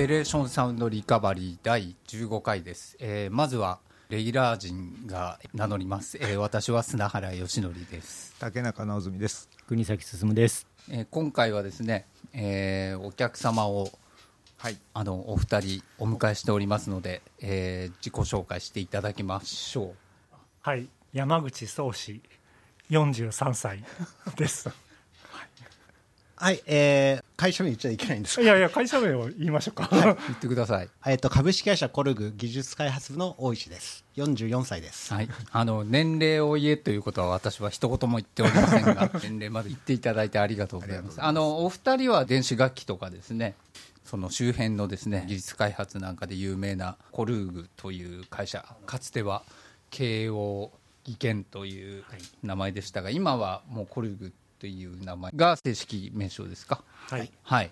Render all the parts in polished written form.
ペレーションサウンドリカバリー第15回です、まずはレギュラー陣が名乗ります、私は砂原義則です。竹中直澄です。国崎進です。今回はですね、お客様を、はい、お二人お迎えしておりますので、自己紹介していただきましょう。はい、山口宗志43歳ですはい、会社名言っちゃいけないんですか。いやいや、会社名を言いましょうか、はい、言ってください。株式会社コルグ技術開発部の大石です。44歳です、はい、年齢を言えということは私は一言も言っておりませんが年齢まで言っていただいてありがとうございます。お二人は電子楽器とかですね、その周辺のですね技術開発なんかで有名なコルグという会社、かつては慶応技研という名前でしたが、今はもうコルグという名前が正式名称ですか、はいはい、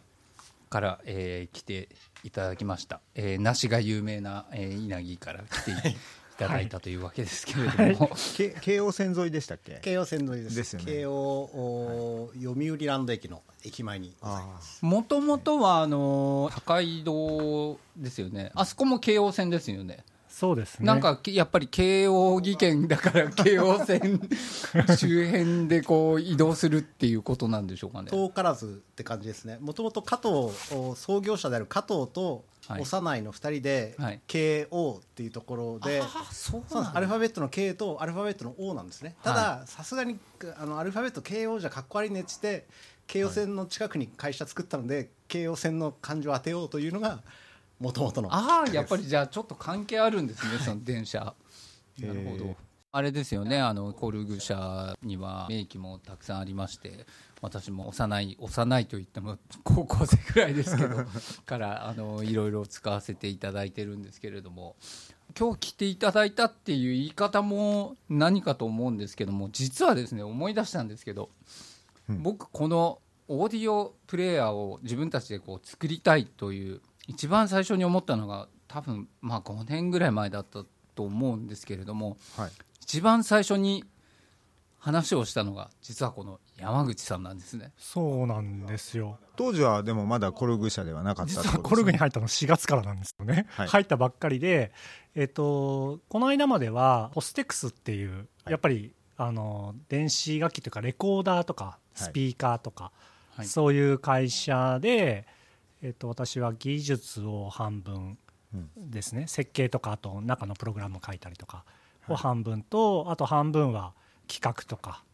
から、来ていただきました、梨が有名な、稲城から来ていただいたというわけですけれども、はいはい、京王線沿いでしたっけ。京王線沿いです、ですよね、京王、はい、読売ランド駅の駅前にございます。もともとは高井堂ですよね。あそこも京王線ですよね。そうですね、なんかやっぱり慶応技研だから慶応線周辺でこう移動するっていうことなんでしょうかね。遠からずって感じですね。もともと加藤創業者である加藤と幼いの2人で、はい、KO っていうところで、アルファベットの K とアルファベットの O なんですね。たださすがにアルファベット KO じゃかっこ悪いねって言って慶応線の近くに会社作ったので慶応線の漢字を当てようというのが元々の。ああ、やっぱりじゃあちょっと関係あるんですね、その電車なるほど。あれですよね、コルグ社には名機もたくさんありまして、私も幼いといっても高校生くらいですけどからいろいろ使わせていただいてるんですけれども、今日来ていただいたっていう言い方も何かと思うんですけども、実はですね思い出したんですけど、僕このオーディオプレーヤーを自分たちでこう作りたいという一番最初に思ったのが多分、まあ、5年ぐらい前だったと思うんですけれども、はい、一番最初に話をしたのが実はこの山口さんなんですね。そうなんですよ。当時はでもまだコルグ社ではなかったと、ね、実はコルグに入ったの4月からなんですよね、はい、入ったばっかりで、この間まではホステックスっていう、はい、やっぱり電子楽器というかレコーダーとかスピーカーとか、はい、そういう会社で私は技術を半分ですね、設計とかあと中のプログラムを書いたりとかを半分と、あと半分は企画とか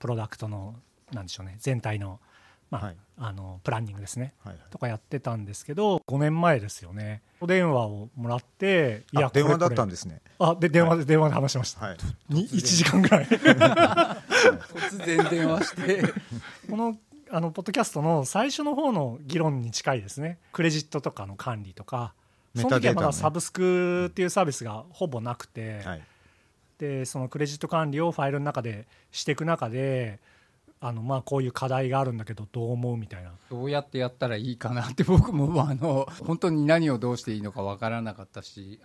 プロダクトのなんでしょうね、全体のまあプランニングですねとかやってたんですけど、5年前ですよね、お電話をもらって、いや電話だったんですね。あで電話で話しました、はい、1時間ぐらい突然電話してこのポッドキャストの最初の方の議論に近いですね。クレジットとかの管理とか、その時はまだサブスクっていうサービスがほぼなくて、うん、はい、でそのクレジット管理をファイルの中でしていく中でまあこういう課題があるんだけどどう思うみたいな、どうやってやったらいいかなって、僕も本当に何をどうしていいのか分からなかったし、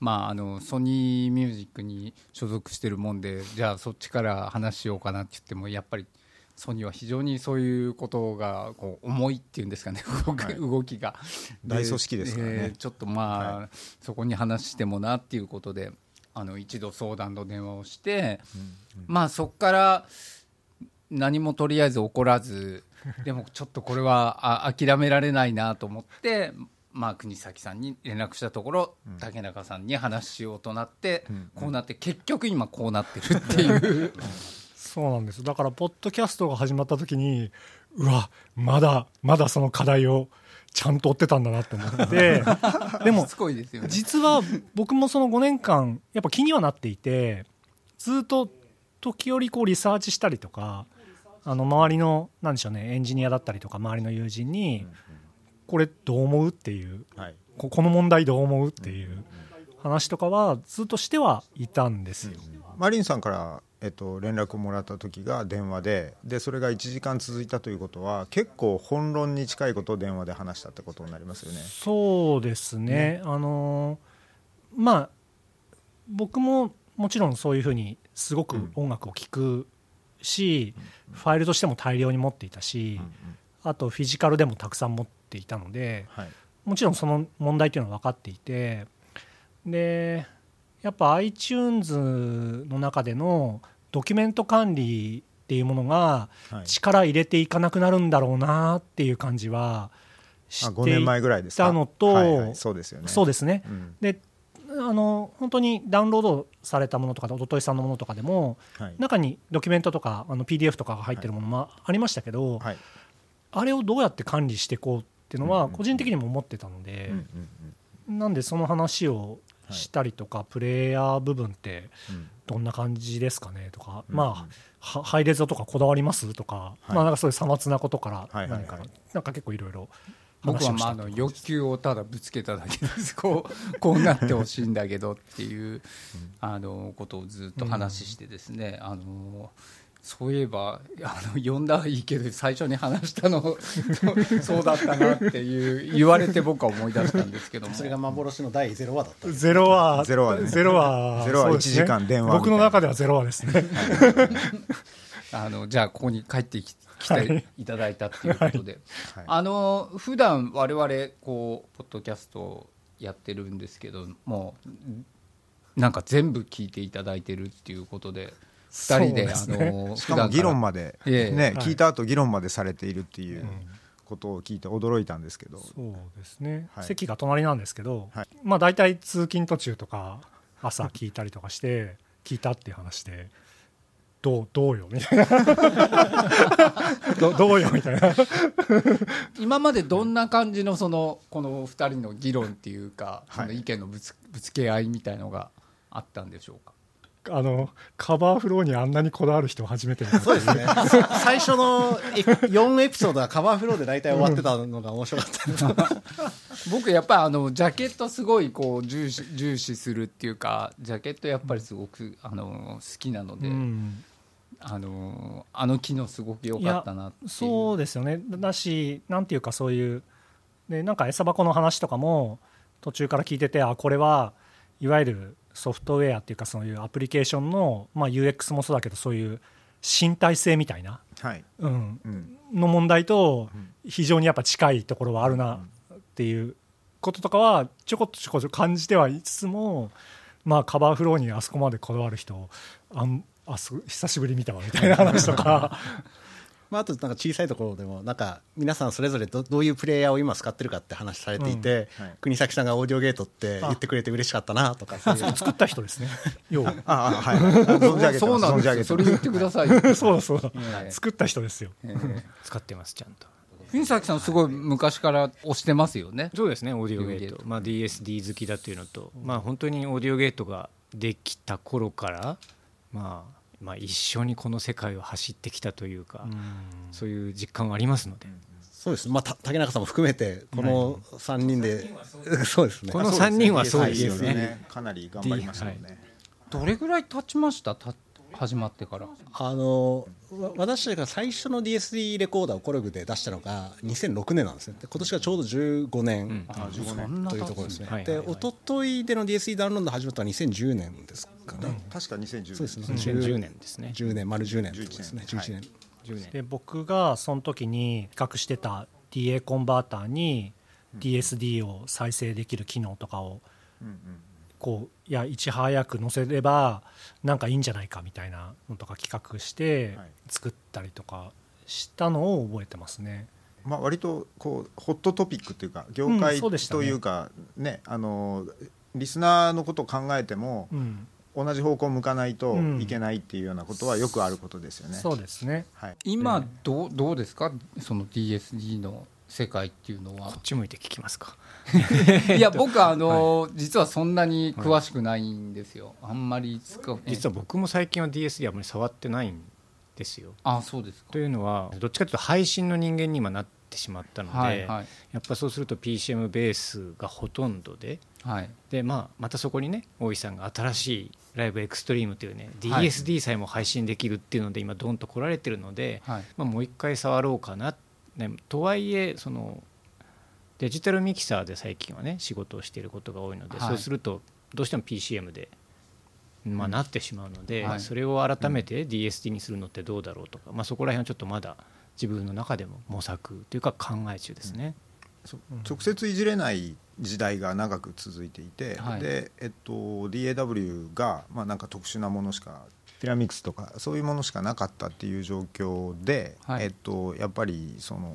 まあ、ソニーミュージックに所属してるもんで、じゃあそっちから話しようかなって言っても、やっぱりソニーは非常にそういうことがこう重いっていうんですかね、はい、動きが大組織ですからね、ちょっとまあ、はい、そこに話してもなっていうことで一度相談の電話をして、うんうん、まあそこから何もとりあえず起こらずでもちょっとこれは諦められないなと思ってまあ国崎さんに連絡したところ、竹中さんに話しようとなって、うんうん、こうなって結局今こうなってるっていうそうなんです。だからポッドキャストが始まった時に、うわまだその課題をちゃんと追ってたんだなと思ってでもすごいですよね。実は僕もその5年間やっぱ気にはなっていて、ずっと時折こうリサーチしたりとか、周りのなんでしょうね、エンジニアだったりとか周りの友人にこれどう思うっていう、はい、この問題どう思うっていう話とかはずっとしてはいたんですよ。マリンさんから連絡をもらった時が電話 でそれが1時間続いたということは結構本論に近いことを電話で話したってことになりますよね。そうですね、まあ僕ももちろんそういうふうにすごく音楽を聴くし、うん、ファイルとしても大量に持っていたし、うんうん、あとフィジカルでもたくさん持っていたので、はい、もちろんその問題というのは分かっていて、でやっぱ iTunes の中でのドキュメント管理っていうものが力入れていかなくなるんだろうなっていう感じはしていたのと、はいはい、そうですよね、そうですね、うん、で本当にダウンロードされたものとかおとといさんのものとかでも、はい、中にドキュメントとかPDF とかが入ってるものもありましたけど、はい、あれをどうやって管理していこうっていうのは個人的にも思ってたので、うんうんうん、なんでその話をしたりとか、はい、プレイヤー部分ってどんな感じですかねとか、うん、まあ、ハイレゾとかこだわりますとか、はい、まあ、なんかそういうさまつなことから何から、はいはいはい、なんか結構いろいろ僕はまあ欲求をただぶつけただけですこうなってほしいんだけどっていうことをずっと話してですね、そういえば呼んだはいいけど最初に話したのそうだったなっていう言われて僕は思い出したんですけども、それが幻の第0話だったんですね。0話、0話ね、0話、0話1時間電話、僕の中では0話ですねじゃあここに帰ってきていただいたということで、はいはい、普段我々こうポッドキャストをやってるんですけども、なんか全部聞いていただいてるっていうことで2人で、しかも議論まで、ね、はい、聞いた後議論までされているっていうことを聞いて驚いたんですけど、そうですね、はい、席が隣なんですけど、はい、まあ、大体通勤途中とか朝聞いたりとかして聞いたっていう話でどうよみたいなどうよみたいな今までどんな感じの、この2人の議論っていうか、はい、その意見のぶつけ合いみたいのがあったんでしょうか。カバーフローにあんなにこだわる人は初めて。そうですね最初の4エピソードはカバーフローで大体終わってたのが面白かった僕やっぱりジャケットすごいこう重視するっていうか、ジャケットやっぱりすごく好きなので、うん、機能すごく良かったなっていう。そうですよね、だしなんていうかそういうで、なんか餌箱の話とかも途中から聞いてて、あ、これはいわゆるソフトウェアっていうかそういうアプリケーションの、まあ、UX もそうだけどそういう身体性みたいな、はい、うんうん、の問題と非常にやっぱ近いところはあるなっていうこととかはちょこちょこ感じてはいつつも、まあ、カバーフローにあそこまでこだわる人久しぶり見たわみたいな話とかまあ、あとなんか小さいところでもなんか皆さんそれぞれ どういうプレイヤーを今使ってるかって話されていて、うん、はい、国崎さんがオーディオゲートって言ってくれて嬉しかったなとか、そういう作った人ですね要ははい、そうなんですよ、それ言ってくださいそうそうだ、作った人ですよ、使ってますちゃんと。国崎さんすごい昔から推してますよね。そうですね、オーディオゲート、まあ、DSD 好きだというのと、まあ、本当にオーディオゲートができた頃から、まあまあ、一緒にこの世界を走ってきたというか、そういう実感はありますので。そうです、まあ、竹中さんも含めてこの3人で、はい、そうですね、この3人はそうですよね、かなり頑張りましたよね、はい、どれぐらい経ちました？始まってから。私たちが最初の DSD レコーダーをコルグで出したのが2006年なんですね。で今年がちょうど15年、うん、15年というところですね、はいはいはい、で一昨日での DSD ダウンロード始まったのは2010年ですかね、確か2010年。そうですね、10年ですね、10年丸10年ですね、11年、はい、10年で僕がその時に企画してた DA コンバーターに DSD を再生できる機能とかを、うんうん、こういやいち早く載せればなんかいいんじゃないかみたいなのとか企画して作ったりとかしたのを覚えてますね、まあ、割とこうホットトピックというか業界というか、うん、ね、リスナーのことを考えても、うん、同じ方向を向かないといけないっていうようなことはよくあることですよね、うん、そうですね、はい、今どうですか、その DSD の世界っていうのは。こっち向いて聞きますかいや僕ははい、実はそんなに詳しくないんですよ、はい、あんまり使う、実は僕も最近は DSD あんまり触ってないんですよ。あ、そうですか。というのはどっちかというと配信の人間に今なってしまったので、はいはい、やっぱそうすると PCM ベースがほとんどで、はい、で、まあ、またそこにね大井さんが新しいライブエクストリームというね DSD さえも配信できるっていうので今ドンと来られてるので、はい、まあ、もう一回触ろうかなってね、とはいえそのデジタルミキサーで最近はね仕事をしていることが多いので、はい、そうするとどうしても PCM で、まあ、なってしまうので、うん、はい、それを改めて DSD にするのってどうだろうとか、まあ、そこら辺はちょっとまだ自分の中でも模索というか考え中ですね、うん、直接いじれない時代が長く続いていて、はい、でDAW がまあなんか特殊なものしかティラミクスとかそういうものしかなかったっていう状況で、はい、やっぱりその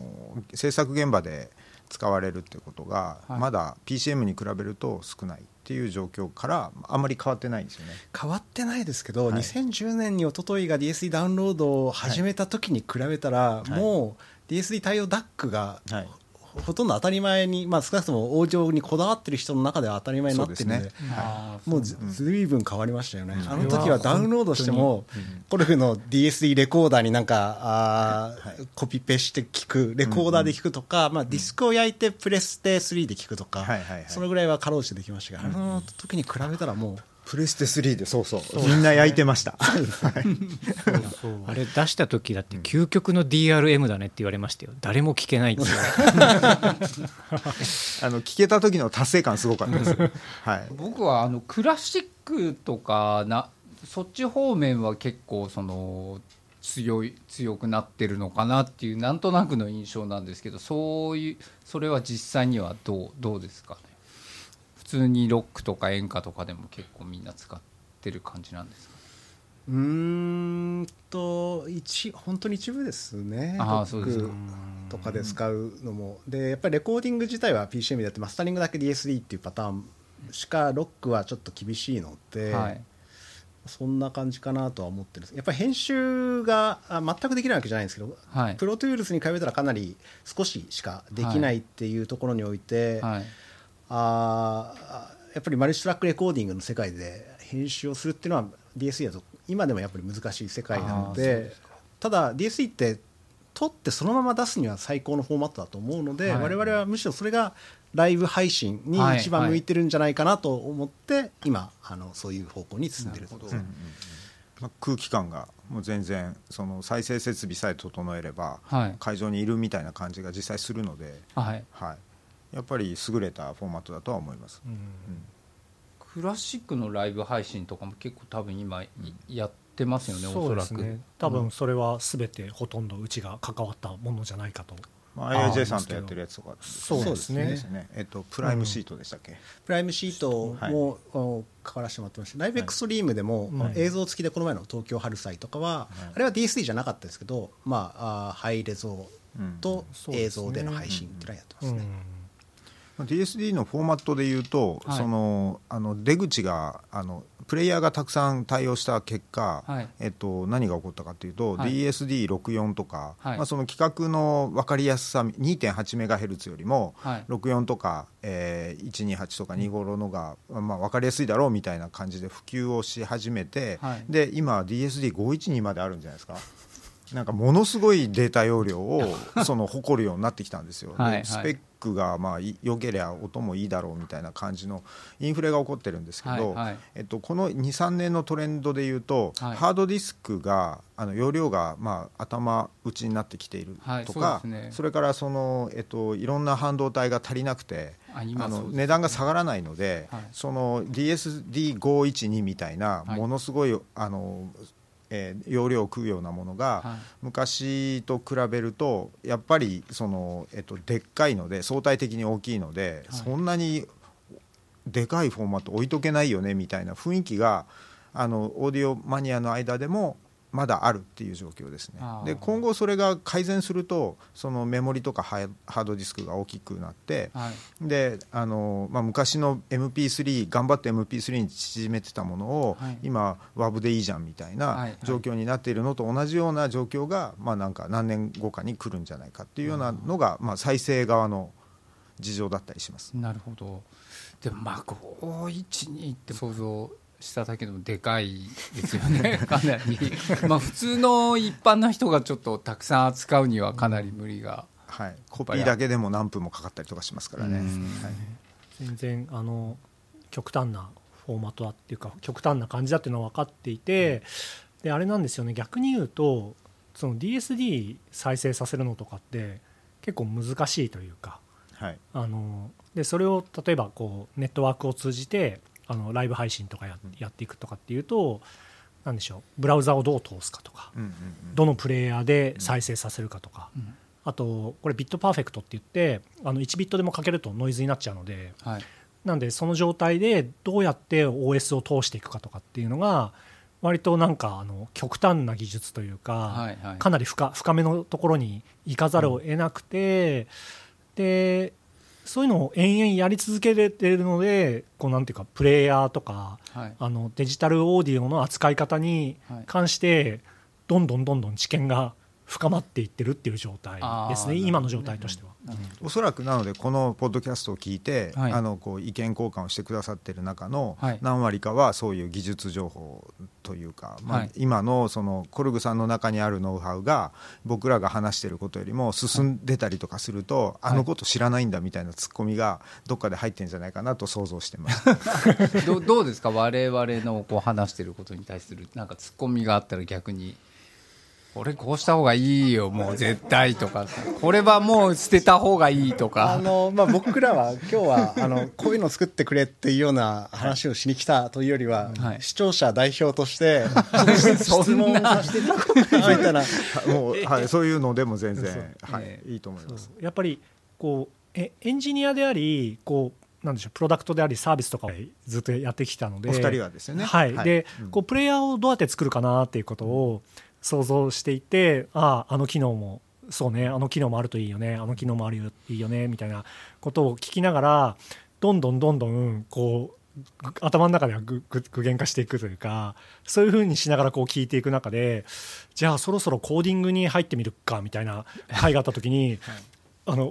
制作現場で使われるってことがまだ PCM に比べると少ないっていう状況からあんまり変わってないんですよね。変わってないですけど、はい、2010年におとといが DSD ダウンロードを始めた時に比べたら、はい、もう DSD 対応 DAC が、はい、ほとんど当たり前に、まあ、少なくとも往生にこだわってる人の中では当たり前になってるの で、はい、もう随分変わりましたよね、うん、あの時はダウンロードしても、うん、ゴルフの DSD レコーダーになんかはい、コピペして聞くレコーダーで聞くとか、うん、まあ、ディスクを焼いてプレステ3で聞くとか、うん、そのぐらいはかろうじてできましたが、うん、あの時に比べたらもうプレステ3でそうみんな焼いてましたそうあれ出した時だって究極の DRM だねって言われましたよ。誰も聞けないって聞けた時の達成感すごかったです、はい、僕はクラシックとかそっち方面は結構その強くなってるのかなっていうなんとなくの印象なんですけど、それは実際にはどうですかね。普通にロックとか演歌とかでも結構みんな使ってる感じなんですか。本当に一部ですね。あ、そうですか。とかで使うのもでやっぱりレコーディング自体は PCM でやってマスタリングだけ DSD っていうパターンしかロックはちょっと厳しいので、はい、そんな感じかなとは思ってるんです。やっぱり編集が全くできないわけじゃないんですけど、はい、プロトゥールスに比べたらかなり少ししかできないっていうところにおいて、はいはい、やっぱりマルチトラックレコーディングの世界で編集をするっていうのは DSD だと今でもやっぱり難しい世界なので、ただ DSD って撮ってそのまま出すには最高のフォーマットだと思うので、我々はむしろそれがライブ配信に一番向いてるんじゃないかなと思って今そういう方向に進んでると。まあ、空気感がもう全然その再生設備さえ整えれば会場にいるみたいな感じが実際するので、はいはい、やっぱり優れたフォーマットだとは思います、うんうん、クラシックのライブ配信とかも結構多分今やってますよね、うん、そうですね、おそらく多分それは全てほとんどうちが関わったものじゃないかと、まあ、IIJ さんとやってるやつとか、そうですね、プライムシートでしたっけ、うん、プライムシートも、はい、関わらせてもらってました。ライブエクストリームでも、はい、映像付きでこの前の東京春祭とかは、はい、あれは DSD じゃなかったですけど、まあ、ハイレゾと映像での配信っていうのはやってますね、うんうんうん、DSD のフォーマットでいうと、はい、出口がプレイヤーがたくさん対応した結果、はい、何が起こったかというと、はい、DSD64 とか、はい、まあ、その規格の分かりやすさ 2.8MHz よりも、はい、64とか、128とか256のが、まあ、分かりやすいだろうみたいな感じで普及をし始めて、はい、で今 DSD512 まであるんじゃないですか。なんかものすごいデータ容量を誇るようになってきたんですよ。でスペックがまあ良ければ音もいいだろうみたいな感じのインフレが起こってるんですけど、はいはい、この 2,3 年のトレンドでいうと、はい、ハードディスクが容量がまあ頭打ちになってきているとか、はい、 そうですね、それからいろんな半導体が足りなくて値段が下がらないので、はい、その DSD512 みたいなものすごい、はい、容量を食うようなものが、はい、昔と比べるとやっぱりでっかいので相対的に大きいので、はい、そんなにでかいフォーマット置いとけないよねみたいな雰囲気がオーディオマニアの間でもまだあるっていう状況ですね。で今後それが改善するとそのメモリとかハードディスクが大きくなって、はい、でまあ、昔の MP3 頑張って MP3 に縮めてたものを、はい、今 WAV でいいじゃんみたいな状況になっているのと同じような状況が、まあ、なんか何年後かに来るんじゃないかっていうようなのが、まあ、再生側の事情だったりします。なるほど。でもまあ512って想像しただけでもでかいですよねかなりまあ普通の一般の人がちょっとたくさん扱うにはかなり無理が、うん、はい、コピーだけでも何分もかかったりとかしますからね、うん、はい、全然極端なフォーマットだっていうか極端な感じだっていうのは分かっていて、うん、であれなんですよね、逆に言うとその DSD 再生させるのとかって結構難しいというか、はい、でそれを例えばこうネットワークを通じてライブ配信とかやっていくとかっていうと何でしょう、ブラウザをどう通すかとか、どのプレイヤーで再生させるかとか、あとこれビットパーフェクトって言って1ビットでもかけるとノイズになっちゃうので、はい、なんでその状態でどうやって OS を通していくかとかっていうのが割となんか極端な技術というか、はいはい、かなり 深めのところに行かざるを得なくて、うん、でそういうのを延々やり続けれているのでこうなんていうかプレイヤーとか、はい、デジタルオーディオの扱い方に関してどんどんどんどん知見が深まっていってるっていう状態ですね今の状態としては、おそらくなのでこのポッドキャストを聞いて、はい、こう意見交換をしてくださってる中の何割かはそういう技術情報というか、まあ、今のそのコルグさんの中にあるノウハウが僕らが話してることよりも進んでたりとかすると、はい、こと知らないんだみたいなツッコミがどっかで入ってるんじゃないかなと想像してますどうですか我々のこう話してることに対するなんかツッコミがあったら逆に俺こうした方がいいよもう絶対とかこれはもう捨てた方がいいとかまあ僕らは今日はこういうの作ってくれっていうような話をしに来たというよりは、はい、視聴者代表として質問させていただこうかなみたいなもう、はい、そういうのでも全然、はい、いいと思います。やっぱりこうエンジニアでありこうなんでしょうプロダクトでありサービスとかをずっとやってきたのでお二人はですよね、はいはい、で、うん、こうプレイヤーをどうやって作るかなっていうことを想像していて機能もそうね機能もあるといいよね機能もあるよいいよねみたいなことを聞きながらどんどんどんどんこう頭の中では具現化していくというかそういう風にしながらこう聞いていく中でじゃあそろそろコーディングに入ってみるかみたいな会があった時に、はい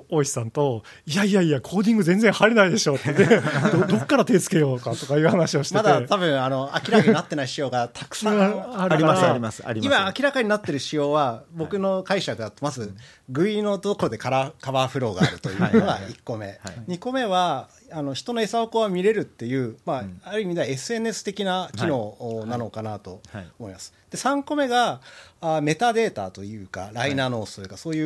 大石さんといやいやいやコーディング全然入れないでしょってどっから手つけようかとかいう話をしててまだ多分明らかになってない仕様がたくさんありますあります今明らかになってる仕様は僕の解釈だとまず GUI のところでカバーフローがあるというのが1個目2個目は人の餌をこう見れるっていう、まあ、ある意味では SNS 的な機能なのかなと思います。で3個目がメタデータというかライナーノースというかそうい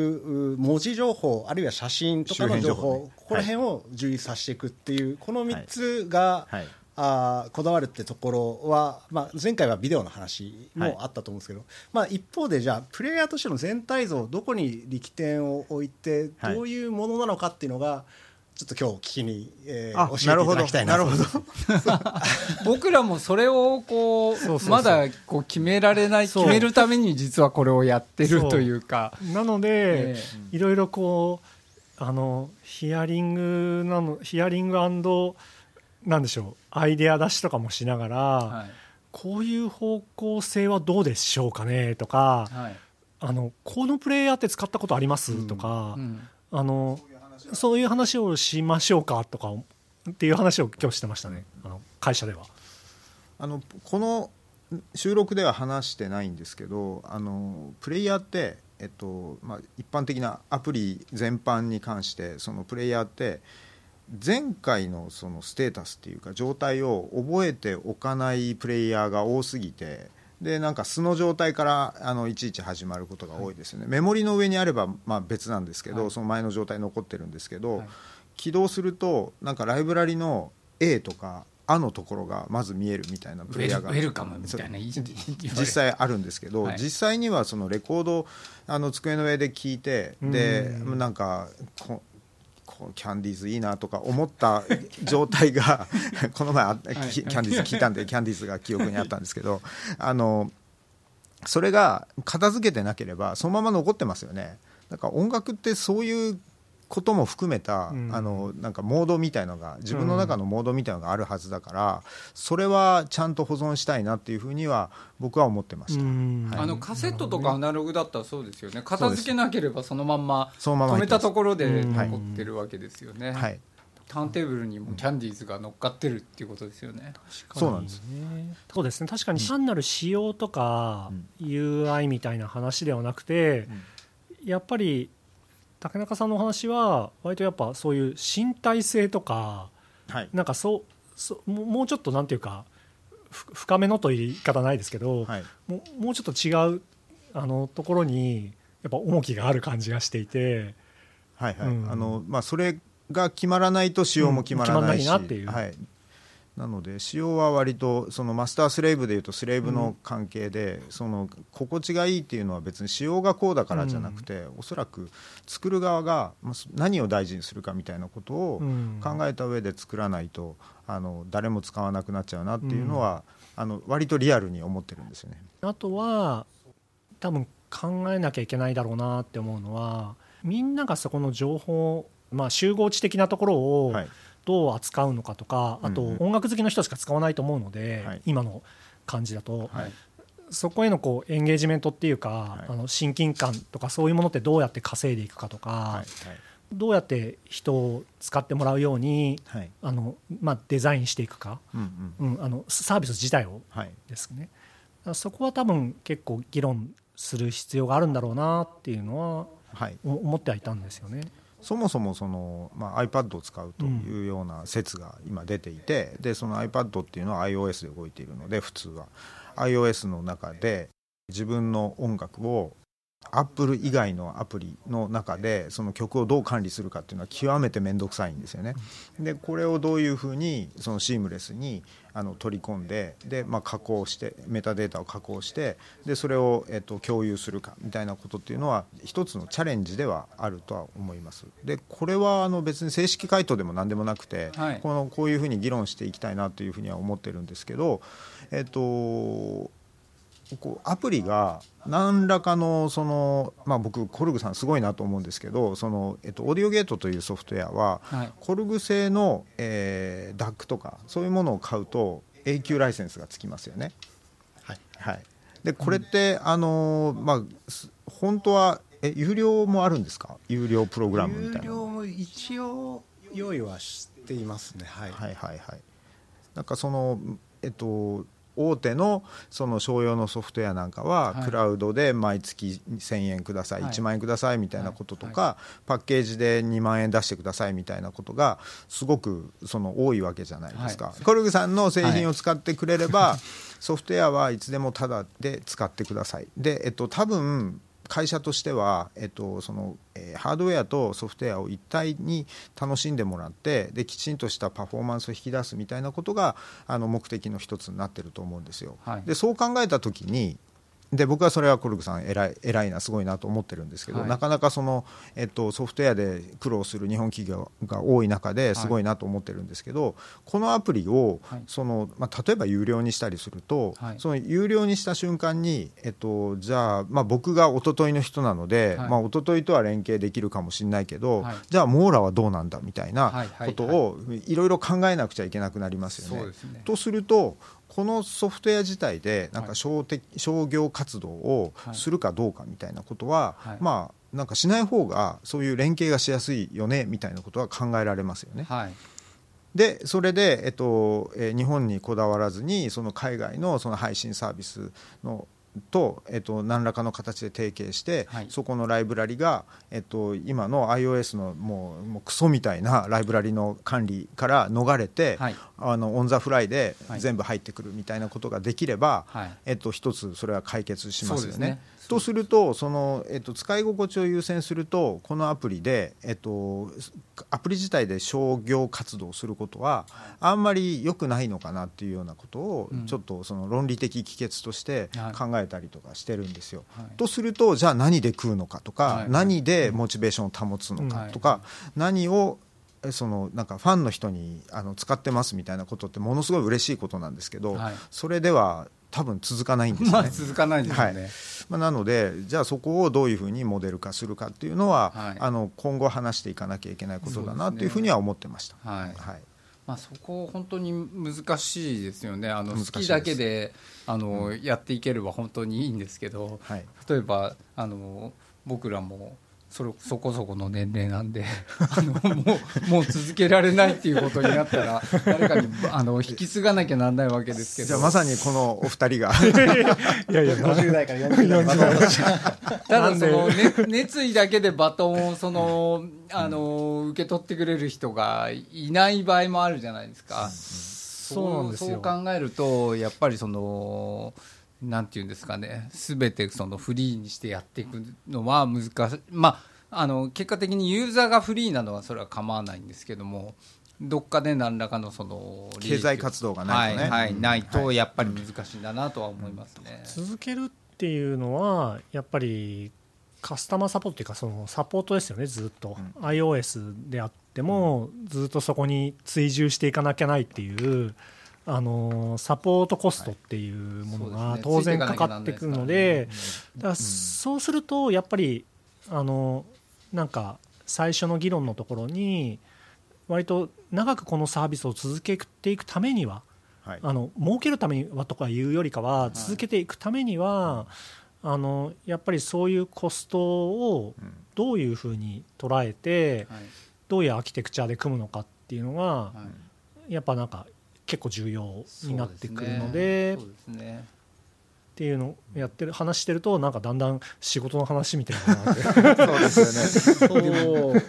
う文字情報あるいは写真とかの情報ここら辺を充実させていくっていうこの3つがこだわるってところは、まあ、前回はビデオの話もあったと思うんですけど、まあ、一方でじゃあプレイヤーとしての全体像どこに力点を置いてどういうものなのかっていうのがちょっと今日聞きに、教えていただきたいなと。なるほど僕らもそれをこうそうまだこう決められない決めるために実はこれをやってるというかなので、いろいろこうヒアリング&なんでしょうアイデア出しとかもしながら、はい、こういう方向性はどうでしょうかねとか、はい、このプレイヤーって使ったことあります、うん、とか、うん、そういう話をしましょうかとかっていう話を今日してましたね会社ではこの収録では話してないんですけどプレイヤーって、まあ、一般的なアプリ全般に関してそのプレイヤーって前回のそのステータスっていうか状態を覚えておかないプレイヤーが多すぎてでなんか素の状態からいちいち始まることが多いですよね、はい、メモリの上にあれば、まあ、別なんですけど、はい、その前の状態残ってるんですけど、はい、起動するとなんかライブラリの A とかあのところがまず見えるみたいなプレイヤーがウェルカムみたいな実際あるんですけど、はい、実際にはそのレコード机の上で聞いてでなんかキャンディーズいいなとか思った状態がこの前、はい、キャンディーズ聞いたんでキャンディーズが記憶にあったんですけどそれが片付けてなければそのまま残ってますよね。だから音楽ってそういうことも含めた、うん、なんかモードみたいのが自分の中のモードみたいのがあるはずだから、うん、それはちゃんと保存したいなっていうふうには僕は思ってました、はい、カセットとかアナログだったらそうですよね片付けなければそのまんま止めたところで残ってるわけですよね、はい、ターンテーブルにもキャンディーズが乗っかってるっていうことですよね。そうなんですね。そうですね。確かに単なる仕様とか UI みたいな話ではなくて、うん、やっぱり竹中さんのお話は割とやっぱそういう身体性とか、はい、なんかもうちょっとなんていうか深めのという言い方ないですけど、はい、もうちょっと違うところにやっぱ重きがある感じがしていて、はいはい、まあ、それが決まらないと仕様も決まらないし、うん、決まらないなっていう、はい、なので仕様は割とそのマスタースレーブでいうとスレーブの関係で、その心地がいいっていうのは別に仕様がこうだからじゃなくて、おそらく作る側が何を大事にするかみたいなことを考えた上で作らないと誰も使わなくなっちゃうなっていうのは割とリアルに思ってるんですよね。あとは多分考えなきゃいけないだろうなって思うのは、みんながそこの情報、集合値的なところをどう扱うのかとか、あと音楽好きの人しか使わないと思うので、今の感じだとそこへのこうエンゲージメントっていうか、親近感とかそういうものってどうやって稼いでいくかとか、どうやって人を使ってもらうようにデザインしていくか、サービス自体をですね、そこは多分結構議論する必要があるんだろうなっていうのは思ってはいたんですよね。そもそもその、iPad を使うというような説が今出ていて、でその iPad っていうのは iOS で動いているので、普通は iOS の中で自分の音楽を Apple 以外のアプリの中でその曲をどう管理するかっていうのは極めて面倒くさいんですよね。でこれをどういうふうにそのシームレスに取り込んで、で、加工してメタデータを加工して、でそれを共有するかみたいなことっていうのは一つのチャレンジではあるとは思います。でこれは別に正式回答でも何でもなくて、こういうふうに議論していきたいなというふうには思ってるんですけど、アプリが何らかのその、僕コルグさんすごいなと思うんですけど、そのオーディオゲートというソフトウェアは、コルグ製のDAC とかそういうものを買うと永久ライセンスがつきますよね。でこれって本当は有料もあるんですか？有料プログラムみたいな。有料も一応用意はしていますね。なんかその大手のその商用のソフトウェアなんかはクラウドで毎月1000円ください、1万円くださいみたいなこととか、パッケージで2万円出してくださいみたいなことがすごくその多いわけじゃないですか。コルグさんの製品を使ってくれればソフトウェアはいつでもタダで使ってくださいで、多分会社としては、そのハードウェアとソフトウェアを一体に楽しんでもらって、できちんとしたパフォーマンスを引き出すみたいなことが目的の一つになってると思うんですよ。でそう考えた時に、で僕はそれはコルグさん偉いな、すごいなと思ってるんですけど、なかなかその、ソフトウェアで苦労する日本企業が多い中ですごいなと思ってるんですけど、このアプリをその、例えば有料にしたりすると、その有料にした瞬間に、じゃあ、僕が一昨日の人なので、一昨日とは連携できるかもしれないけど、じゃあモーラはどうなんだみたいなことをいろいろ考えなくちゃいけなくなりますよね。そうですね。とするとこのソフトウェア自体でなんか商業活動をするかどうかみたいなことは、なんかしない方がそういう連携がしやすいよねみたいなことは考えられますよね。でそれで、日本にこだわらずにその海外の その配信サービスのと、何らかの形で提携して、そこのライブラリが、今の iOS のもうクソみたいなライブラリの管理から逃れて、オンザフライで全部入ってくるみたいなことができれば、一つそれは解決しますよね。とするとその、使い心地を優先すると、このアプリで、アプリ自体で商業活動することはあんまり良くないのかなっていうようなことを、ちょっとその論理的帰結として考えたりとかしてるんですよ。とするとじゃあ何で食うのかとか、何でモチベーションを保つのかとか、何をそのなんかファンの人に使ってますみたいなことってものすごい嬉しいことなんですけど、それでは多分続かないんですね。続かないんですよね。なのでじゃあそこをどういうふうにモデル化するかっていうのは、今後話していかなきゃいけないことだなというふうには思ってました。そこ本当に難しいですよね。好きだけでやっていければ本当にいいんですけど、例えば僕らもそこそこの年齢なんでもう続けられないっていうことになったら、誰かに引き継がなきゃなんないわけですけど、じゃあまさにこのお二人が50代から40代、ただその、熱意だけでバトンを受け取ってくれる人がいない場合もあるじゃないですか。そうなんですよ。そう考えるとやっぱりそのなんていうんですかね、全てそのフリーにしてやっていくのは難しい、結果的にユーザーがフリーなのはそれは構わないんですけども、どっかで何らかのその経済活動がないとね、はいはい、ないとやっぱり難しいんだなとは思いますね、うん、続けるっていうのはやっぱりカスタマーサポートというかそのサポートですよね。ずっと、うん、iOS であってもずっとそこに追従していかなきゃないっていうサポートコストっていうものが当然かかってくるので、だからそうするとやっぱりなんか最初の議論のところに割と長くこのサービスを続けていくためには、はい、儲けるためにはとかいうよりかは続けていくためには、はい、やっぱりそういうコストをどういうふうに捉えて、はい、どういうアーキテクチャで組むのかっていうのが、はい、やっぱなんか結構重要になってくるので、そうですね、そうですねっていうのをやってる話してるとなんかだんだん仕事の話みたいなそうですよねそう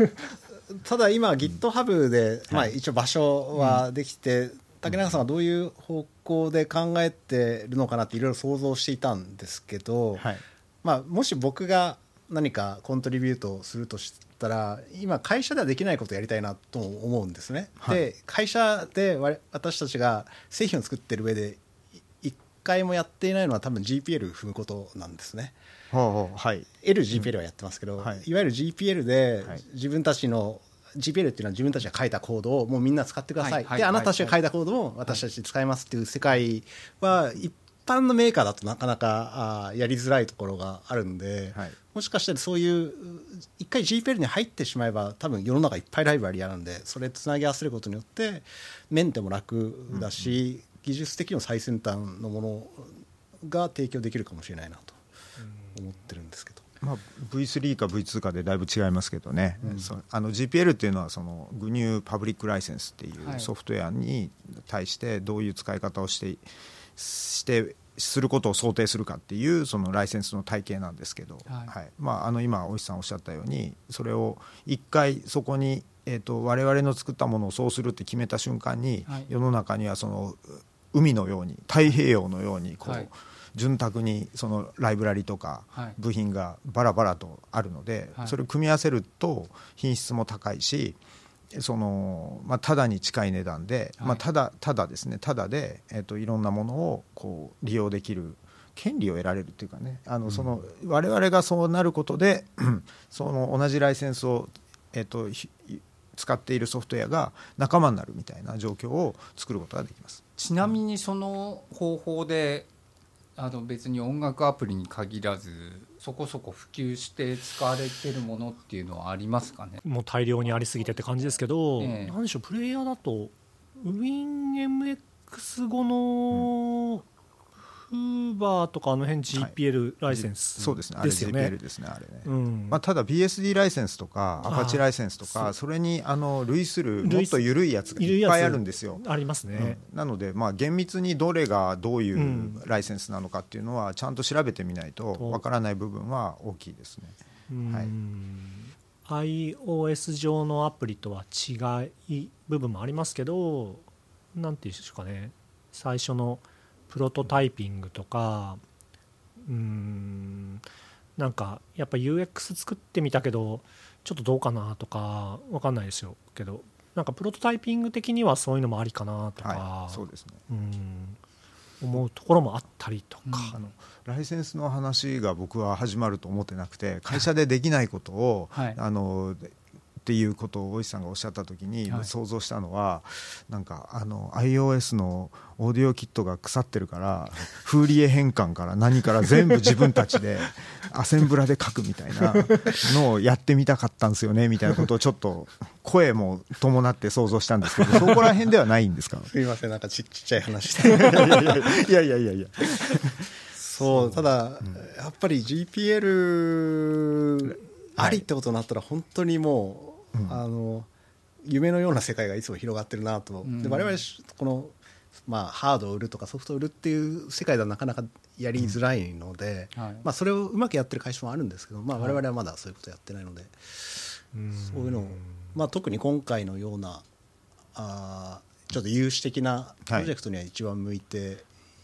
ただ今 GitHub で、まあ、一応場所はできて、うん、竹中さんはどういう方向で考えてるのかなっていろいろ想像していたんですけど、はい、まあ、もし僕が何かコントリビュートをするとしたら今会社ではできないことをやりたいなと思うんですね、はい、で会社で私たちが製品を作ってる上で一回もやっていないのは多分 GPL を踏むことなんですね。はい、LGPL はやってますけど、はい、いわゆる GPL で自分たちの GPL っていうのは自分たちが書いたコードをもうみんな使ってください、はい、で、はい、あなたたちが書いたコードも私たち使いますっていう世界は一般のメーカーだとなかなかやりづらいところがあるんで、はい、もしかしたらそういう一回 GPL に入ってしまえば多分世の中いっぱいライブラリあるんでそれつなぎ合わせることによってメンテも楽だし、うん、技術的にも最先端のものが提供できるかもしれないなと思ってるんですけど、まあ、V3 か V2 かでだいぶ違いますけどね、うん、GPL っていうのはその GNU パブリックライセンスっていうソフトウェアに対してどういう使い方をすることを想定するかっていうそのライセンスの体系なんですけど、はいはい、まあ、今大石さんおっしゃったようにそれを一回そこに、我々の作ったものをそうするって決めた瞬間に、はい、世の中にはその海のように太平洋のようにこう、はい、潤沢にそのライブラリとか部品がバラバラとあるのでそれを組み合わせると品質も高いしただに近い値段でただでいろんなものをこう利用できる権利を得られるというかね我々がそうなることでその同じライセンスを使っているソフトウェアが仲間になるみたいな状況を作ることができます。ちなみにその方法で別に音楽アプリに限らずそこそこ普及して使われてるものっていうのはありますかね。もう大量にありすぎてって感じですけど、何でしょう、プレイヤーだと WinMX5 のフーバーとかあの辺 GPL ライセンスですよね、はい、そうですね、あれ GPL ですね、あれね、うん、まあ、ただ BSD ライセンスとか Apache ライセンスとかそれに類するもっと緩いやつがいっぱいあるんですよ。ありますね、うん、なのでまあ厳密にどれがどういうライセンスなのかっていうのはちゃんと調べてみないとわからない部分は大きいですね、はい、iOS 上のアプリとは違い部分もありますけど、なんていうんでしょうかね、最初のプロトタイピングとか、なんかやっぱ UX 作ってみたけどちょっとどうかなとか分かんないですよけど、なんかプロトタイピング的にはそういうのもありかなとか、はい、そうですね、思うところもあったりとか、うん、ライセンスの話が僕は始まると思ってなくて会社でできないことを、はい、っていうことを大石さんがおっしゃったときに想像したのは、はい、なんかiOS のオーディオキットが腐ってるからフーリエ変換から何から全部自分たちでアセンブラで書くみたいなのをやってみたかったんですよねみたいなことをちょっと声も伴って想像したんですけど、そこら辺ではないんですか。すいません、なんかちっちゃい話でいやいやいやいやそうただ、うん、やっぱり GPL ありってことになったら本当にもう夢のような世界がいつも広がってるなと、うん、で我々この、まあ、ハードを売るとかソフトを売るっていう世界ではなかなかやりづらいので、うん、はい、まあ、それをうまくやってる会社もあるんですけど、まあ、我々はまだそういうことやってないので、はい、そういうのを、まあ、特に今回のようなちょっと有志的なプロジェクトには一番向いて、はい、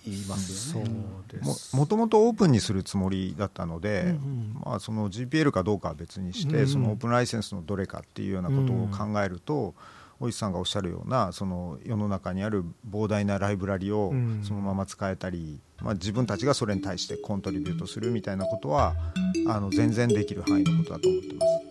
言いますよね。そうです。 もともとオープンにするつもりだったので、うんうん、まあ、その GPL かどうかは別にして、うんうん、そのオープンライセンスのどれかっていうようなことを考えると、大石さんがおっしゃるようなその世の中にある膨大なライブラリをそのまま使えたり、まあ、自分たちがそれに対してコントリビュートするみたいなことは全然できる範囲のことだと思ってます。